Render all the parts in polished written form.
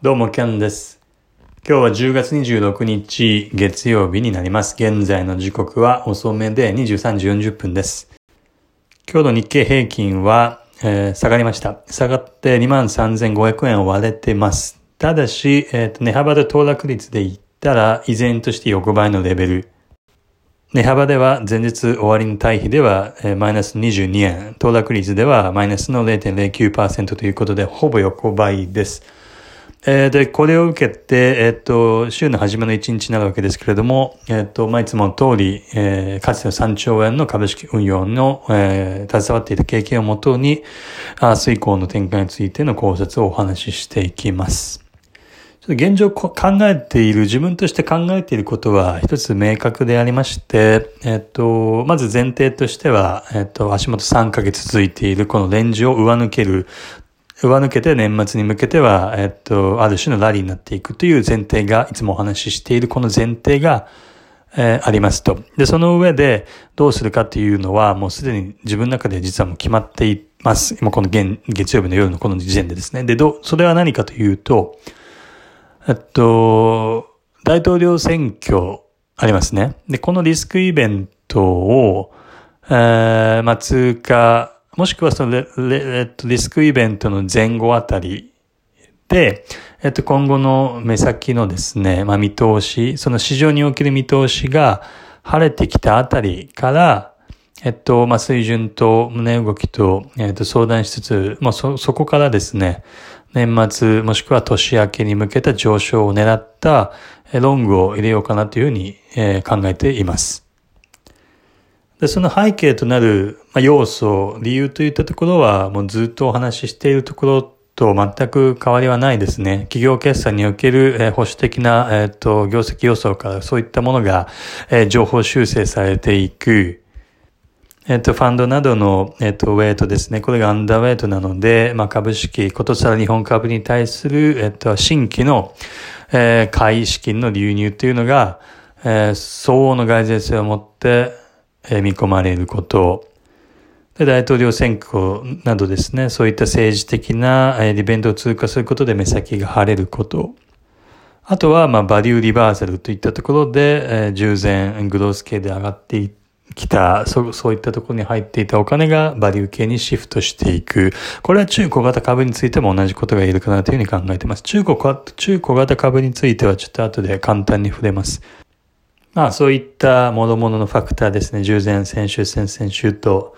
どうもキャンです。今日は10月26日月曜日になります。現在の時刻は遅めで23時40分です。今日の日経平均は、下がりました。下がって 23,500 円を割れてます。ただし、値幅と騰落率で言ったら依然として横ばいのレベル。値幅では前日終わりの対比ではマイナス22円。騰落率ではマイナスの 0.09% ということでほぼ横ばいです。で、これを受けて、週の初めの1日になるわけですけれども、いつもの通り、かつての3兆円の株式運用の、携わっていた経験をもとに、明日以降の展開についての考察をお話ししていきます。ちょっと現状自分として考えていることは一つ明確でありまして、まず前提としては、足元3ヶ月続いているこのレンジを上抜けて年末に向けては、ある種のラリーになっていくという前提が、いつもお話ししているこの前提が、ありますと。で、その上でどうするかというのは、もうすでに自分の中で実はもう決まっています。今この月曜日の夜のこの時点でですね。で、それは何かというと、大統領選挙ありますね。で、このリスクイベントを、通過、もしくはそのリスクイベントの前後あたりで、今後の目先のですね、見通し、その市場における見通しが晴れてきたあたりから、水準と値動きと、相談しつつ、そこからですね、年末もしくは年明けに向けた上昇を狙ったロングを入れようかなというふうに考えています。で、その背景となる要素、理由といったところは、もうずっとお話ししているところと全く変わりはないですね。企業決算における保守的な、業績予想からそういったものが情報修正されていく。ファンドなどの、ウェイトですね。これがアンダーウェイトなので、株式、ことさら日本株に対する、新規の、買い資金の流入というのが、相応の外税性を持って、見込まれること。で、大統領選挙などですね、そういった政治的な、イベントを通過することで目先が晴れること。あとは、バリューリバーサルといったところで、従前、グロース系で上がっていって、そういったところに入っていたお金がバリュー系にシフトしていく。これは中小型株についても同じことが言えるかなというふうに考えています。中小型株についてはちょっと後で簡単に触れます。そういった諸々のファクターですね。従前、先週、先々週と、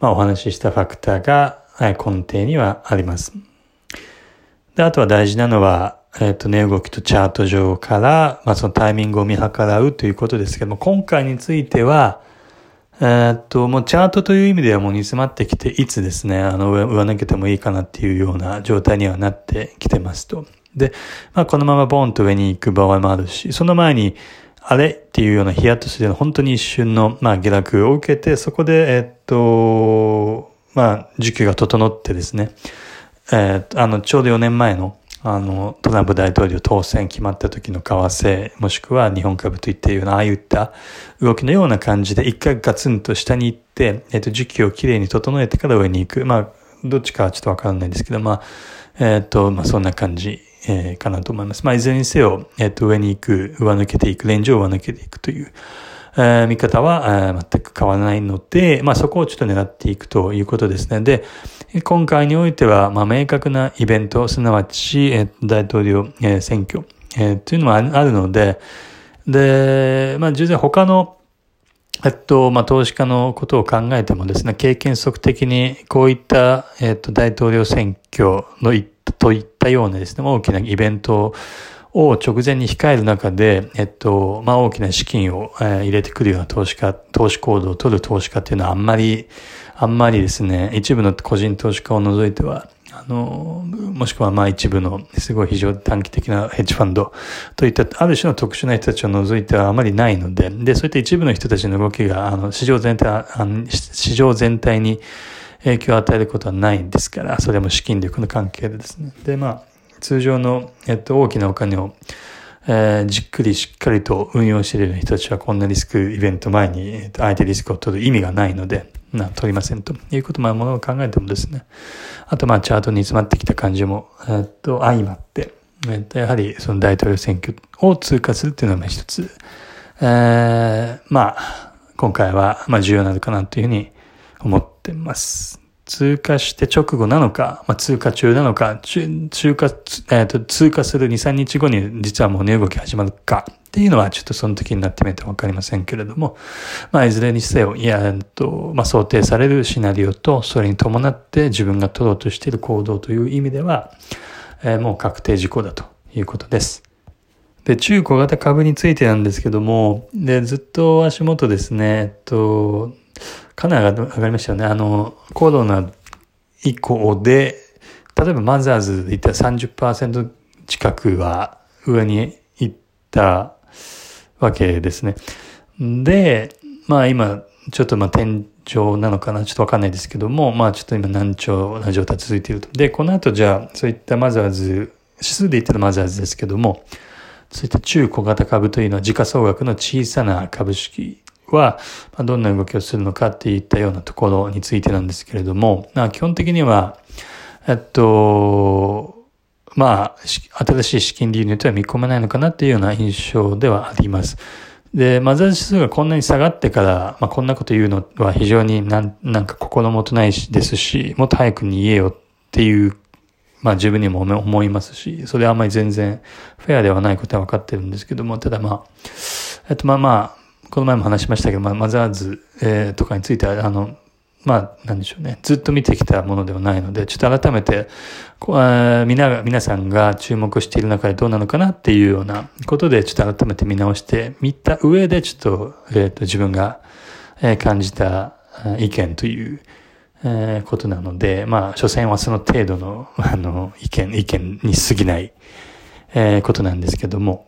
お話ししたファクターが根底にはあります。で、あとは大事なのは、値動きとチャート上から、そのタイミングを見計らうということですけども、今回については、もうチャートという意味ではもう煮詰まってきて、いつですね、上抜けてもいいかなっていうような状態にはなってきてますと。で、このままボーンと上に行く場合もあるし、その前に、あれっていうようなヒヤッとするような本当に一瞬の、下落を受けて、そこで、需給が整ってですね、ちょうど4年前の、トランプ大統領当選決まった時の為替、もしくは日本株といったような、ああいった動きのような感じで、一回ガツンと下に行って、時期をきれいに整えてから上に行く。どっちかはちょっとわからないんですけど、そんな感じ、かなと思います。いずれにせよ、上に行く、上抜けていく、レンジを上抜けていくという、見方は、全く変わらないので、そこをちょっと狙っていくということですね。で、今回においては、明確なイベント、すなわち、大統領、選挙、というのもあるので、で、従前他の、投資家のことを考えてもですね、経験則的にこういった、大統領選挙のといったようなですね、大きなイベントを直前に控える中で、大きな資金を、入れてくるような投資行動を取る投資家っていうのはあんまりですね、一部の個人投資家を除いては、もしくは一部のすごい非常短期的なヘッジファンドといったある種の特殊な人たちを除いてはあまりないので、で、そういった一部の人たちの動きが、市場全体に影響を与えることはないんですから、それも資金力の関係でですね。で、通常の、大きなお金を、じっくりしっかりと運用しているような人たちはこんなリスクイベント前に、相手リスクを取る意味がないので、取りませんということも、ものを考えてもですね。あと、チャートに詰まってきた感じも、相まって、やはりその大統領選挙を通過するというのが一つ、まあ今回は重要なのかなというふうに思ってます。通過して直後なのか、通過中なのか、通過する 2,3 日後に実はもう値動き始まるかっていうのはちょっとその時になってみるとわかりませんけれども、いずれにせよ、想定されるシナリオとそれに伴って自分が取ろうとしている行動という意味では、もう確定事項だということです。で、中小型株についてなんですけども、で、ずっと足元ですね、かなり上がりましたよね。コロナ以降で、例えばマザーズでいったら 30% 近くは上に行ったわけですね。で、今、ちょっと天井なのかな、ちょっとわかんないですけども、ちょっと今難聴な状態続いていると。で、この後じゃあ、そういったマザーズ、指数でいったらマザーズですけども、そういった中小型株というのは時価総額の小さな株式、はどんな動きをするのかっていったようなところについてなんですけれども、基本的には新しい資金流入とは見込めないのかなっていうような印象ではあります。で、マザーズ指数がこんなに下がってから、こんなこと言うのは非常になんか心もとないですし、もっと早くに言えよっていう自分にも思いますし、それはあまり全然フェアではないことは分かってるんですけども、ただこの前も話しましたけど、マザーズ、とかについては、なんでしょうね。ずっと見てきたものではないので、ちょっと改めて、皆さんが注目している中でどうなのかなっていうようなことで、ちょっと改めて見直してみた上で、自分が感じた意見ということなので、所詮はその程度の、意見に過ぎないことなんですけども、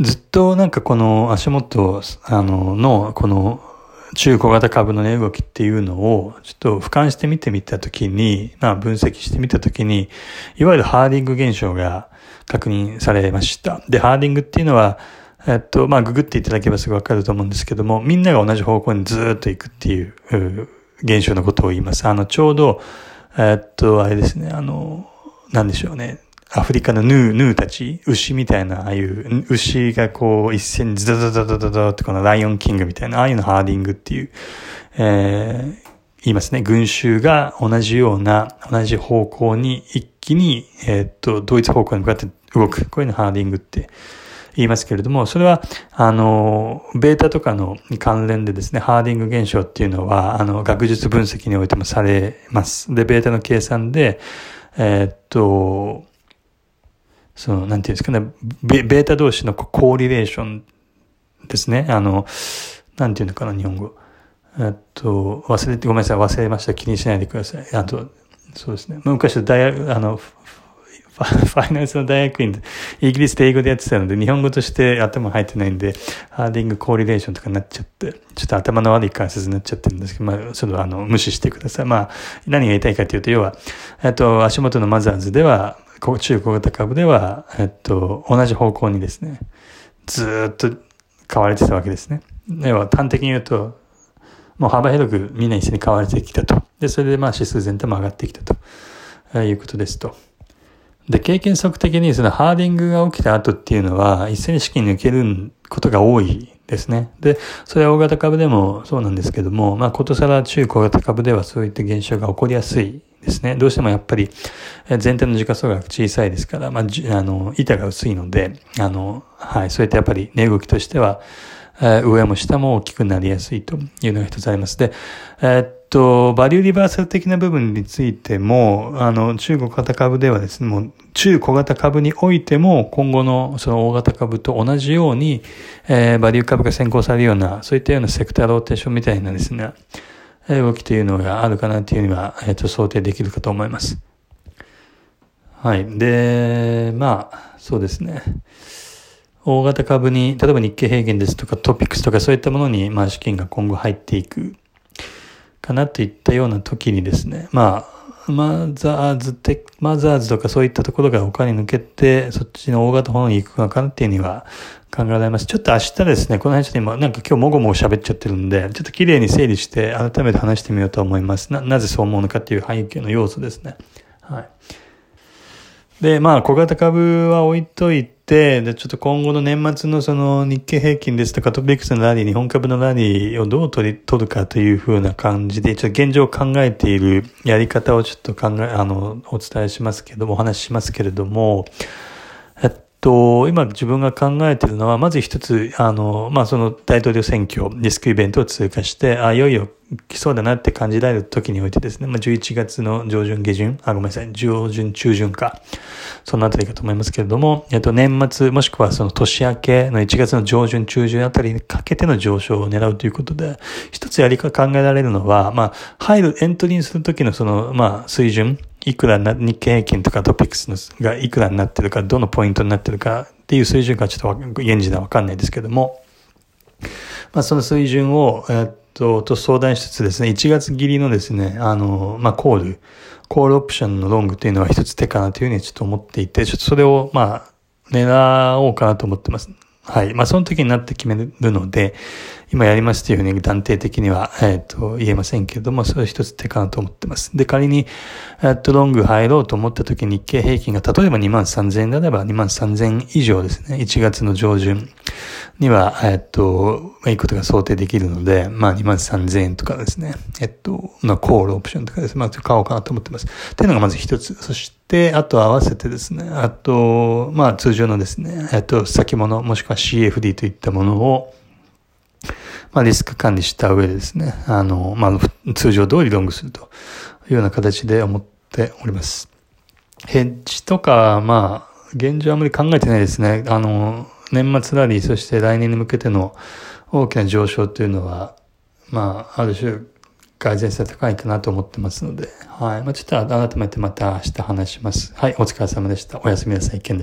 ずっとなんかこの足元のこの中小型株の値動きっていうのをちょっと俯瞰して見てみたときに、分析してみたときに、いわゆるハーディング現象が確認されました。で、ハーディングっていうのは、ググっていただければすぐわかると思うんですけども、みんなが同じ方向にずーっと行くっていう現象のことを言います。ちょうど、なんでしょうね。アフリカのヌーたち、牛みたいな、ああいう、牛がこう、一斉にズドドドドドドって、このライオンキングみたいな、ああいうのハーディングっていう、言いますね。群衆が同じ方向に一気に、同一方向に向かって動く。こういうのハーディングって言いますけれども、それは、ベータとかの関連でですね、ハーディング現象っていうのは、学術分析においてもされます。で、ベータの計算で、なんていうんですかね、ベータ同士のコーリレーションですね。なんていうのかな、日本語。忘れました。気にしないでください。そうですね。昔ファイナンスの大学院で、イギリスで英語でやってたので、日本語として頭入ってないんで、ハーディングコーリレーションとかになっちゃって、ちょっと頭の悪い関節になっちゃってるんですけど、無視してください。何が言いたいかというと、要は、足元のマザーズでは、中小型株では、同じ方向にですね、ずーっと買われてたわけですね。要は端的に言うと、もう幅広くみんな一緒に買われてきたと。で、それで指数全体も上がってきたということですと。で、経験則的にそのハーディングが起きた後っていうのは、一斉に資金抜けることが多いですね。で、それは大型株でもそうなんですけども、ことさら中小型株ではそういった現象が起こりやすいですね。どうしてもやっぱり、全体の時価総額小さいですから、板が薄いので、そういったやっぱり値動きとしては、上も下も大きくなりやすいというのが一つあります。で、バリューリバーサル的な部分についても、中小型株ではですね、もう中小型株においても、今後のその大型株と同じように、バリュー株が先行されるような、そういったようなセクターローテーションみたいなですね、動きというのがあるかなというのは、想定できるかと思います。はい。で、そうですね。大型株に、例えば日経平均ですとかトピックスとかそういったものに、資金が今後入っていくかなといったような時にですね、マザーズとかそういったところがお金抜けて、そっちの大型方に行くのかなっていうには考えられます。ちょっと明日ですね、この話で今日もごもご喋っちゃってるんで、ちょっと綺麗に整理して改めて話してみようと思います。なぜそう思うのかっていう背景の要素ですね。はい。で、まあ、小型株は置いといて、で、ちょっと今後の年末のその日経平均ですとかトピックスのラリー、日本株のラリーをどう取るかというふうな感じで、ちょっと現状を考えているやり方をちょっとお伝えしますけども、お話ししますけれども、今自分が考えているのは、まず一つ、まあ、その大統領選挙、リスクイベントを通過して、いよいよ来そうだなって感じられる時においてですね、まあ、11月の上旬、下旬、上旬、中旬か、そのあたりかと思いますけれども、年末、もしくはその年明けの1月の上旬、中旬あたりにかけての上昇を狙うということで、一つやり方考えられるのは、まあ、エントリーする時のその、まあ、水準、いくらな、日経平均とかトピックスがいくらになってるか、どのポイントになってるかっていう水準がちょっと現時点はわかんないですけども、まあその水準を、と相談しつつですね、1月切りのですね、まあコールオプションのロングというのは一つ手かなというふうにちょっと思っていて、ちょっとそれをまあ狙おうかなと思ってます。はい。まあその時になって決めるので、今やりますというふうに断定的には、言えませんけれども、それは一つ手かなと思ってます。で、仮に、ロング入ろうと思った時に日経平均が例えば23,000円であれば23,000円以上ですね。1月の上旬には、いくことが想定できるので、まあ23,000円とかですね。コールオプションとかですね。まあ買おうかなと思ってます。というのがまず一つ。そして、あと合わせてですね、まあ通常のですね、先物もしくは CFD といったものを、まあリスク管理した上でですね、まあ通常通りロングするというような形で思っております。ヘッジとか、まあ現状あまり考えてないですね。年末ラリー、そして来年に向けての大きな上昇というのは、まあある種、改善性高いかなと思ってますので、はい。まあ、ちょっと改めてまた明日話します。はい。お疲れ様でした。おやすみなさい。健でした。